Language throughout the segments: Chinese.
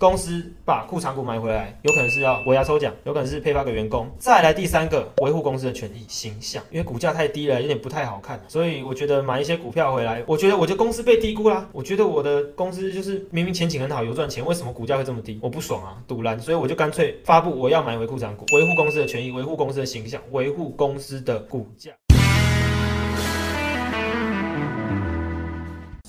公司把库藏股买回来，有可能是要尾牙抽奖，有可能是配发给员工。再来第三个，维护公司的权益形象，因为股价太低了，有点不太好看，所以我觉得买一些股票回来，我觉得我的公司被低估啦，我觉得我的公司就是明明前景很好，有赚钱，为什么股价会这么低？我不爽啊，赌烂，所以我就干脆发布我要买回库藏股，维护公司的权益，维护公司的形象，维护公司的股价。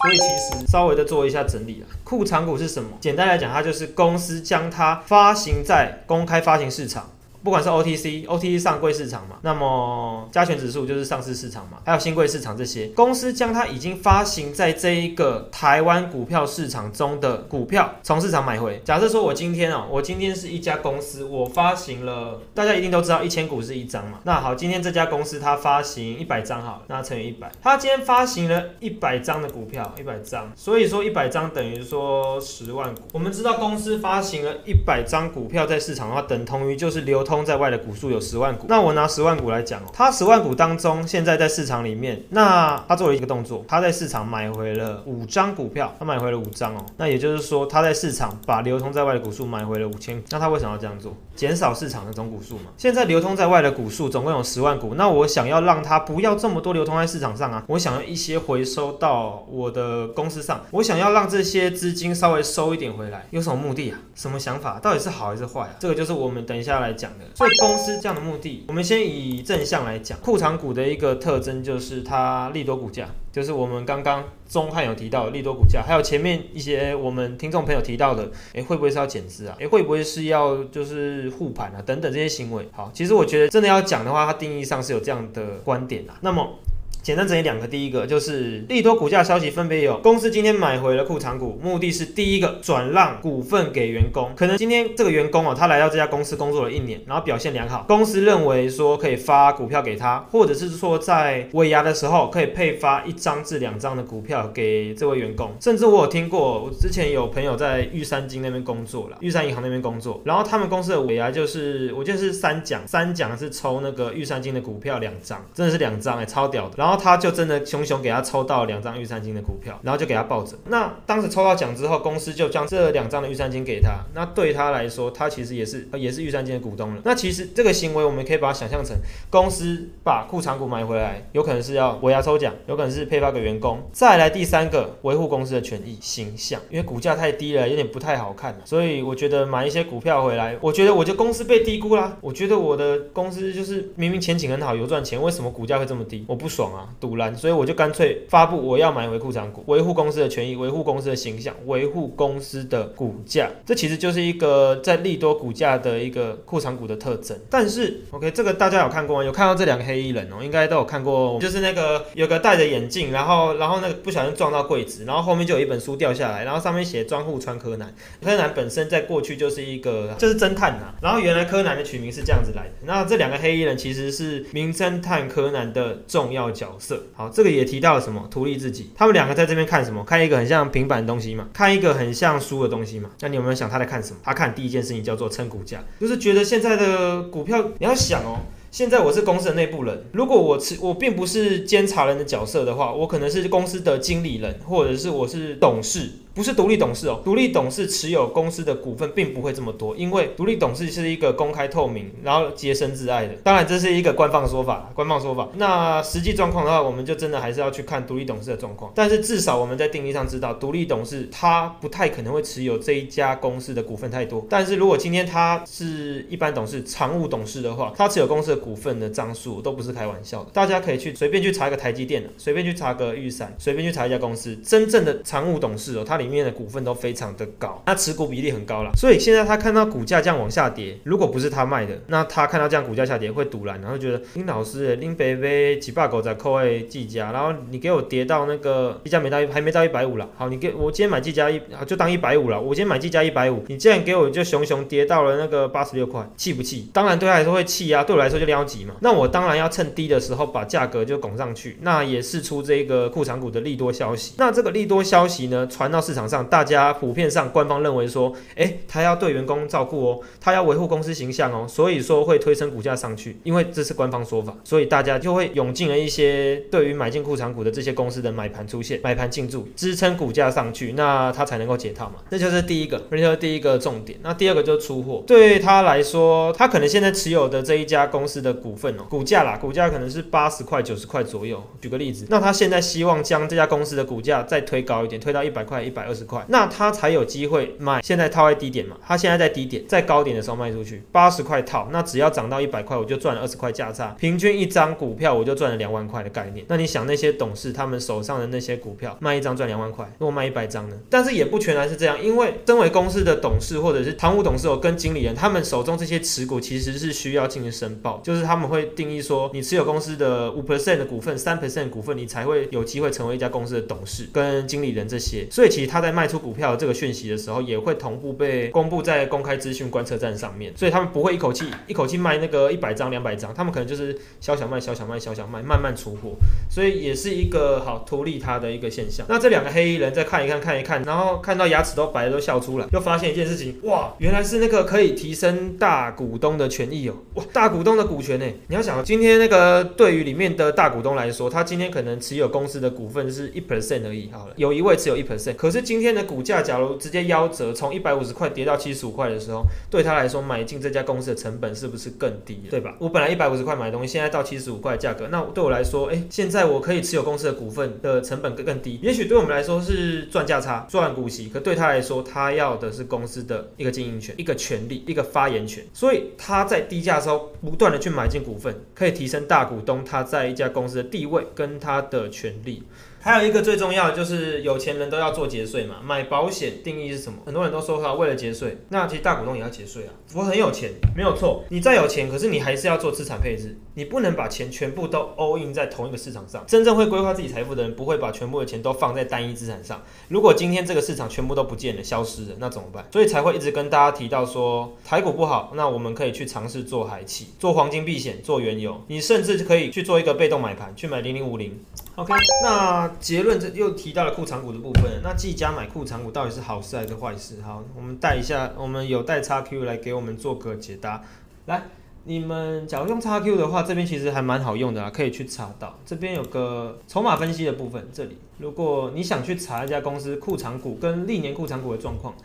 所以其实稍微的做一下整理啊，库藏股是什么？简单来讲，它就是公司将它发行在公开发行市场，不管是 OTC 上柜市场嘛，那么加权指数就是上市市场嘛，还有新柜市场这些，公司将它已经发行在这一个台湾股票市场中的股票从市场买回。假设说我今天是一家公司，我发行了，大家一定都知道1000股是一张嘛，那好，今天这家公司它发行100张好了，那乘以100，它今天发行了100张的股票，100张，所以说100张等于说10万股。我们知道公司发行了100张股票在市场的话，等同于就是流通在外的股数有10万股。那我拿10万股来讲，它10万股当中，现在在市场里面，那它做了一个动作，它在市场买回了5张股票，它买回了5张哦。那也就是说，它在市场把流通在外的股数买回了5000。那它为什么要这样做？减少市场的总股数嘛。现在流通在外的股数总共有10万股，那我想要让它不要这么多流通在市场上啊，我想要一些回收到我的公司上，我想要让这些资金稍微收一点回来，有什么目的啊？什么想法？到底是好还是坏啊？这个就是我们等一下来讲。所以公司这样的目的，我们先以正向来讲，库藏股的一个特征就是它利多股价，就是我们刚刚钟汉有提到的利多股价，还有前面一些我们听众朋友提到的，会不会是要减资啊？会不会是要就是护盘啊？等等这些行为。好，其实我觉得真的要讲的话，它定义上是有这样的观点啊。那么简单整理2个，第一个就是利多股价消息分别有，公司今天买回了库藏股，目的是第一个转让股份给员工，可能今天这个员工他来到这家公司工作了1年，然后表现良好，公司认为说可以发股票给他，或者是说在尾牙的时候可以配发1张至2张的股票给这位员工，甚至我有听过，我之前有朋友在玉山那边工作了，玉山银行那边工作，然后他们公司的尾牙就是我记得是3奖是抽那个玉山金的股票2张，真的是2张超屌的，然后他就真的熊熊给他抽到2张玉山金的股票，然后就给他抱着。那当时抽到奖之后，公司就将这2张的玉山金给他。那对他来说，他其实也是玉山金的股东了。那其实这个行为，我们可以把它想象成公司把库藏股买回来，有可能是要尾牙抽奖，有可能是配发给员工。再来第三个，维护公司的权益形象，因为股价太低了，有点不太好看，所以我觉得买一些股票回来，我觉得我的公司被低估啦，我觉得我的公司就是明明前景很好，有赚钱，为什么股价会这么低？我不爽啊！赌烂，所以我就干脆发布我要买回库藏股，维护公司的权益，维护公司的形象，维护公司的股价，这其实就是一个在利多股价的一个库藏股的特征。但是 OK， 这个大家有看过吗？有看到这2个黑衣人应该都有看过，就是那个有个戴着眼镜，然后那个不小心撞到柜子，然后后面就有一本书掉下来，然后上面写专户川柯南。柯南本身在过去就是一个就是侦探啊，然后原来柯南的取名是这样子来的。那这2个黑衣人其实是名侦探柯南的重要角色。好，这个也提到了什么？图利自己。他们2个在这边看什么？看一个很像平板的东西嘛，看一个很像书的东西嘛。那你有没有想他在看什么？他看第一件事情叫做撑股价，就是觉得现在的股票，你要想哦。现在我是公司的内部人，如果我并不是监察人的角色的话，我可能是公司的经理人，或者是我是董事，不是独立董事哦。独立董事持有公司的股份并不会这么多，因为独立董事是一个公开透明，然后洁身自爱的。当然这是一个官方说法。那实际状况的话，我们就真的还是要去看独立董事的状况。但是至少我们在定义上知道，独立董事他不太可能会持有这一家公司的股份太多。但是如果今天他是一般董事、常务董事的话，他持有公司的股份的张数都不是开玩笑的，大家可以去随便去查一个台积电，随便去查个玉山，随便去查一家公司，真正的常务董事它里面的股份都非常的高，那持股比例很高啦。所以现在他看到股价这样往下跌，如果不是他卖的，那他看到这样股价下跌会堵然，然后觉得林老师林北北几百狗在扣诶技嘉，然后你给我跌到那个技嘉还没到150啦，好，你给我今天买技嘉就当150啦，我今天买技嘉150，你竟然给我就熊熊跌到了那个86块，气不气？当然对他来说会气啊，对我来说就撩急嘛，那我当然要趁低的时候把价格就拱上去，那也是出这个库藏股的利多消息。那这个利多消息呢，传到市市场上，大家普遍上官方认为说，他要对员工照顾哦，他要维护公司形象哦，所以说会推升股价上去，因为这是官方说法，所以大家就会涌进了一些对于买进库藏股的这些公司的买盘出现，买盘进驻，支撑股价上去，那它才能够解套嘛。这就是第一个，这就是第一个重点。那第二个就是出货，对他来说，他可能现在持有的这一家公司的股份哦，股价啦，股价可能是80块、90块左右。举个例子，那他现在希望将这家公司的股价再推高一点，推到100块、120块，那他才有机会卖。现在套在低点嘛，他现在在低点，在高点的时候卖出去，80块套，那只要涨到100块，我就赚了20块价差，平均一张股票我就赚了2万块的概念。那你想那些董事他们手上的那些股票，卖一张赚2万块，如果卖100张呢？但是也不全然是这样，因为身为公司的董事或者是堂务董事跟经理人，他们手中这些持股其实是需要进行申报，就是他们会定义说，你持有公司的5% 的股份、3% 股份，你才会有机会成为一家公司的董事跟经理人这些。所以其实他在卖出股票这个讯息的时候，也会同步被公布在公开资讯观测站上面。所以他们不会一口气卖那个100张、200张，他们可能就是小小卖，慢慢出货。所以也是一个好图利他的一个现象。那这两个黑衣人再看一看，然后看到牙齿都白了都笑出来，又发现一件事情，哇，原来是那个可以提升大股东的权益哦，哇，大股东的股权哎，你要想今天那个对于里面的大股东来说，他今天可能持有公司的股份是1% 而已，好了，有一位持有1%，可是今天的股价假如直接夭折，从150块跌到75块的时候，对他来说买进这家公司的成本是不是更低了，对吧？我本来150块买的东西，现在到75块价格，那对我来说，现在我可以持有公司的股份的成本更低，也许对我们来说是赚价差、赚股息，可对他来说，他要的是公司的一个经营权、一个权利、一个发言权。所以他在低价的时候不断的去买进股份，可以提升大股东他在一家公司的地位跟他的权利。还有一个最重要的就是有钱人都要做节税嘛，买保险定义是什么？很多人都说他为了节税，那其实大股东也要节税啊。我很有钱，没有错，你再有钱，可是你还是要做资产配置，你不能把钱全部都 all in 在同一个市场上。真正会规划自己财富的人，不会把全部的钱都放在单一资产上。如果今天这个市场全部都不见了、消失了，那怎么办？所以才会一直跟大家提到说，台股不好，那我们可以去尝试做海期、做黄金避险、做原油，你甚至可以去做一个被动买盘，去买0050。OK， 那结论又提到了库藏股的部分。那技嘉买库藏股到底是好事还是坏事？好，我们带一下，我们有带 XQ 来给我们做个解答。来，你们假如用 XQ 的话，这边其实还蛮好用的啦，可以去查到。这边有个筹码分析的部分，这里如果你想去查一家公司库藏股跟历年库藏股的状况，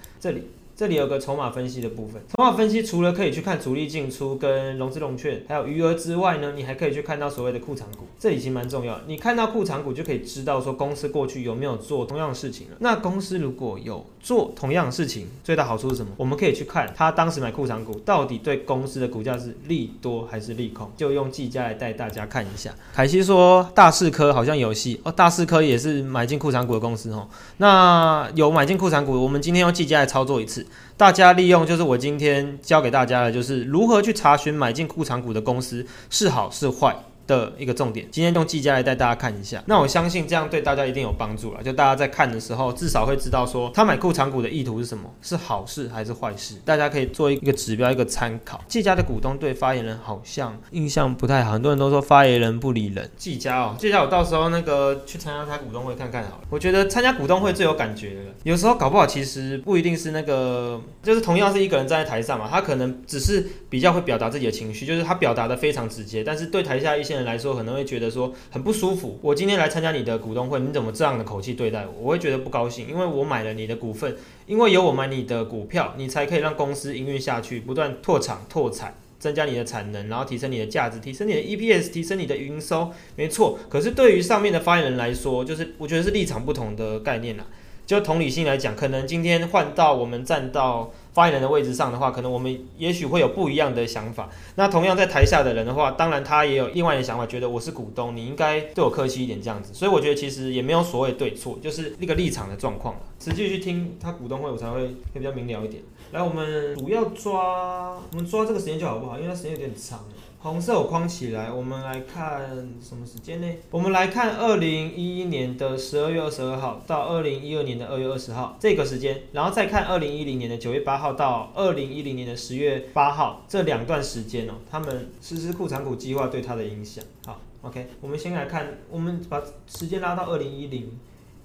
这里有个筹码分析的部分。筹码分析除了可以去看主力进出跟融资融券还有余额之外呢，你还可以去看到所谓的库藏股，这里其实蛮重要的。你看到库藏股就可以知道说公司过去有没有做同样的事情了。那公司如果有做同样的事情，最大好处是什么？我们可以去看他当时买库藏股到底对公司的股价是利多还是利空。就用技嘉来带大家看一下。凯西说大士科好像有戏哦，大士科也是买进库藏股的公司哦。那有买进库藏股，我们今天用技嘉来操作一次。大家利用就是我今天教给大家的，就是如何去查询买进库藏股的公司是好是坏的一个重点。今天用技嘉来带大家看一下，那我相信这样对大家一定有帮助了。就大家在看的时候，至少会知道说他买库藏股的意图是什么，是好事还是坏事。大家可以做一个指标，一个参考。技嘉的股东对发言人好像印象不太好，很多人都说发言人不理人。技嘉哦，技嘉我到时候那个去参加他股东会看看好了。我觉得参加股东会最有感觉了。有时候搞不好其实不一定是那个，就是同样是一个人站在台上嘛，他可能只是比较会表达自己的情绪，就是他表达的非常直接，但是对台下一些人来说可能会觉得说很不舒服。我今天来参加你的股东会，你怎么这样的口气对待我？我会觉得不高兴，因为我买了你的股份，因为有我买你的股票，你才可以让公司营运下去，不断拓厂拓产，增加你的产能，然后提升你的价值，提升你的 EPS， 提升你的营收，没错。可是对于上面的发言人来说，就是我觉得是立场不同的概念啦。就同理心来讲，可能今天换到我们站到发言人的位置上的话，可能我们也许会有不一样的想法。那同样在台下的人的话，当然他也有另外的想法，觉得我是股东，你应该对我客气一点这样子。所以我觉得其实也没有所谓对错，就是那个立场的状况。实际去听他股东会，我才会比较明了一点。来，我们主要抓这个时间就好不好？因为它时间有点长了。红色我框起来，我们来看什么时间呢？我们来看2011年的12月22号到2012年的2月20号这个时间，然后再看2010年的9月8号到2010年的10月8号这两段时间哦，他们实施库藏股计划对它的影响。好 ，OK， 我们先来看，我们把时间拉到2010。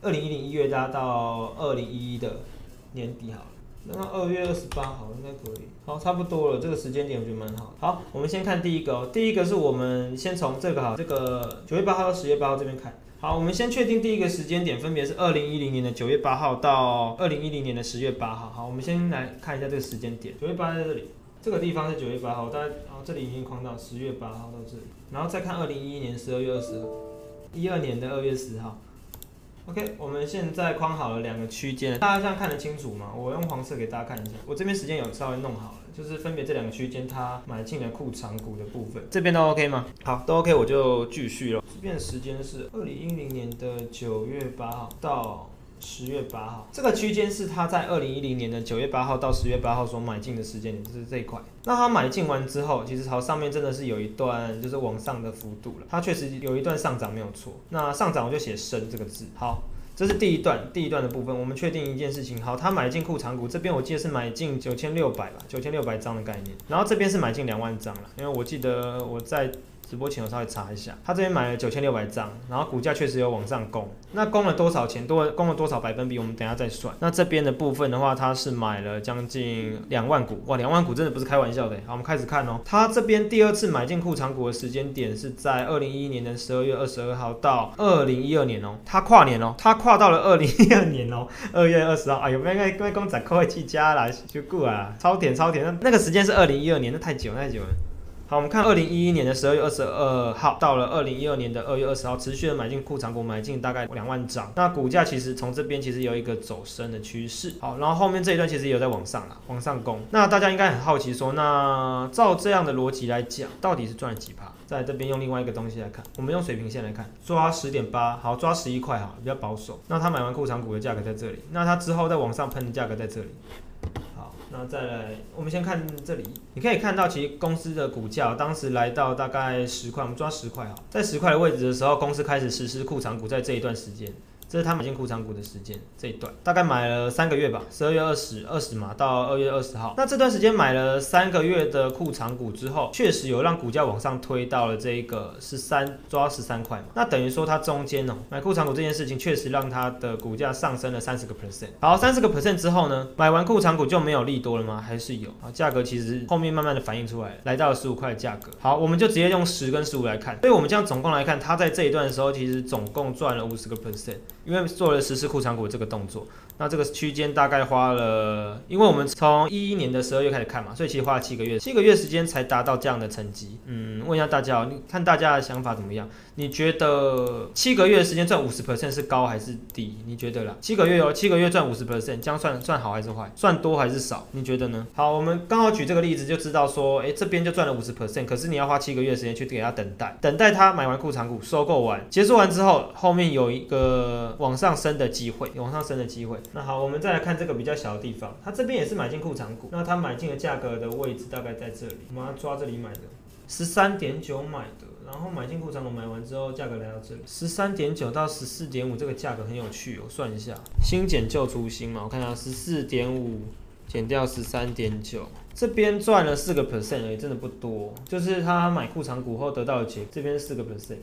20101月拉到2011的年底好了。 那2月28号应该可以，好，差不多了，这个时间点我觉得蛮好。好，我们先看第一个、哦，第一个是我们先从这个好，这个9月8号到10月8号这边看。好，我们先确定第一个时间点，分别是2010年的9月8号到2010年的10月8号。好，我们先来看一下这个时间点，9月8号在这里，这个地方是9月8号，大概哦这里已经框到10月8号到这里，然后再看2011年12月22，12年的2月10号。 OK， 我们现在框好了两个区间，大家这样看得清楚吗？我用黄色给大家看一下，我这边时间有稍微弄好了，就是分别这两个区间它买进的库藏股的部分，这边都 OK 吗？好，都 OK， 我就继续了。这边时间是2010年的9月8号到10月8号，这个区间是它在2010年的9月8号到10月8号所买进的时间点，就是这一块。 那它买进完之后，其实朝上面真的是有一段就是往上的幅度了，它确实有一段上涨没有错。那上涨我就写升这个字。好，这是第一段，第一段的部分，我们确定一件事情。好，它买进库藏股这边，我记得是买进9600吧，9600张的概念。然后这边是买进2万张了，因为我记得我在直播前我稍微查一下，它这边买了9600张，然后股价确实有往上攻。那攻了多少钱？攻了多少百分比？我们等一下再算。那这边的部分的话，它是买了将近2万股，哇，2万股真的不是开玩笑。 好的，好，我们开始看哦。他这边第二次买进库藏股的时间点是在2011年的12月22号到2012年哦，他跨年哦，他跨到了2012年哦，2月20号。哎呦，没有，因为公仔快去家啦，就过啊，超甜超甜。那个时间是2012年，那太久太久了。好，我们看2011年的12月22号到了2012年的2月20号，持续的买进库藏股，买进大概2万张。那股价其实从这边其实有一个走升的趋势。好，然后后面这一段其实也有在往上啦，往上攻。那大家应该很好奇说，那照这样的逻辑来讲，到底是赚了几趴？在这边用另外一个东西来看，我们用水平线来看，抓 10.8， 好，抓11块好，比较保守。那他买完库藏股的价格在这里，那他之后再往上喷的价格在这里。 那再来，我们先看这里，你可以看到，其实公司的股价当时来到大概10块，我们抓10块哈，在10块的位置的时候，公司开始实施库藏股，在这一段时间，这是他买进库藏股的时间，这一段大概买了3个月吧，12月20嘛到2月20号，那这段时间买了3个月的库藏股之后，确实有让股价往上推到了这一个抓13块嘛，那等于说它中间哦买库藏股这件事情确实让它的股价上升了30%。好，30% 之后呢，买完库藏股就没有利多了吗？还是有啊？价格其实后面慢慢的反映出来了，来到了15块的价格。好，我们就直接用10跟15来看，所以我们这样总共来看，它在这一段的时候其实总共赚了50%。 因为做了实施库藏股这个动作，那这个区间大概花了，因为我们从2011年的12月开始看嘛，所以其实花了7个月，7个月时间才达到这样的成绩。嗯，问一下大家，你看大家的想法怎么样？你觉得7个月的时间赚50% 是高还是低？你觉得啦？7个月哦，7个月赚50%，这样算好还是坏？算多还是少？你觉得呢？好，我们刚好举这个例子就知道说，哎，这边就赚了50%， 可是你要花7个月时间去给他等待，等待他买完库藏股，收购完，结束完之后，后面有一个 往上升的机会，往上升的机会。那好，我们再来看这个比较小的地方，它这边也是买进库藏股，那它买进的价格的位置大概在这里，我们要抓这里买的， 13.9 买的，然后买进库藏股买完之后，价格来到这里， 13.9 到 14.5 这个价格很有趣、哦，我算一下，新减旧除新嘛，我看到 14.5 减掉 13.9。 这边赚了4% 而已，真的不多。就是他买库藏股后得到的结果，这边4%，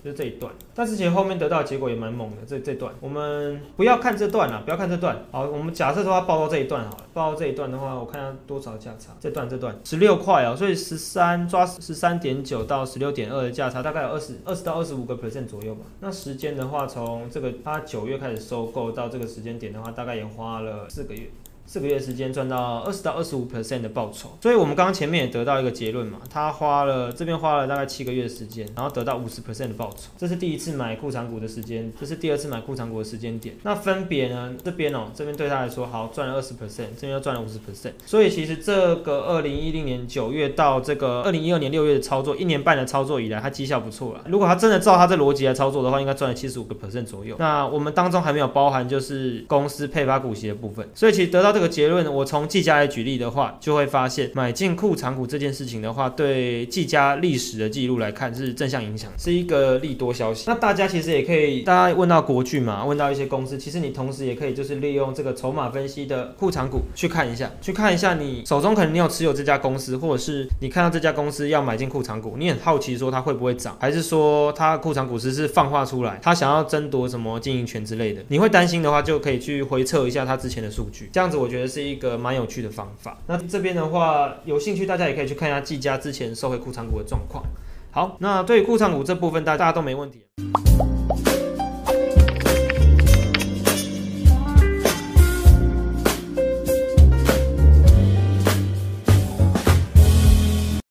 就是这一段。但是其实后面得到的结果也蛮猛的，这段我们不要看这段啦，不要看这段。好，我们假设说他报到这一段好了，报到这一段的话，我看他多少价差。这段16块哦，所以抓13.9到16.2的价差，大概有20到25% 左右吧。那时间的话，从这个他9月开始收购到这个时间点的话，大概也花了4个月。 4个月时间赚到20到25% 的报酬，所以我们刚刚前面也得到一个结论嘛，他这边花了大概7个月时间，然后得到50% 的报酬，这是第一次买库藏股的时间，这是第二次买库藏股的时间点。那分别呢，这边对他来说好赚了 20%， 这边又赚了 50%， 所以其实这个2010年9月到这个2012年6月的操作，1年半的操作以来，他绩效不错了。如果他真的照他这逻辑来操作的话，应该赚了 75% 左右。那我们当中还没有包含就是公司配发股息的部分，所以其实得到这这个结论，我从技嘉来举例的话，就会发现买进库藏股这件事情的话，对技嘉历史的记录来看是正向影响，是一个利多消息。那大家其实也可以，大家问到国巨嘛，问到一些公司，其实你同时也可以就是利用这个筹码分析的库藏股去看一下，你手中可能你有持有这家公司，或者是你看到这家公司要买进库藏股，你很好奇说它会不会涨，还是说它库藏股是放话出来，它想要争夺什么经营权之类的，你会担心的话，就可以去回测一下它之前的数据。这样子我觉得是一个蛮有趣的方法。那这边的话，有兴趣大家也可以去看一下技嘉之前收回库藏股的状况。好，那对于库藏股这部分，大家都没问题。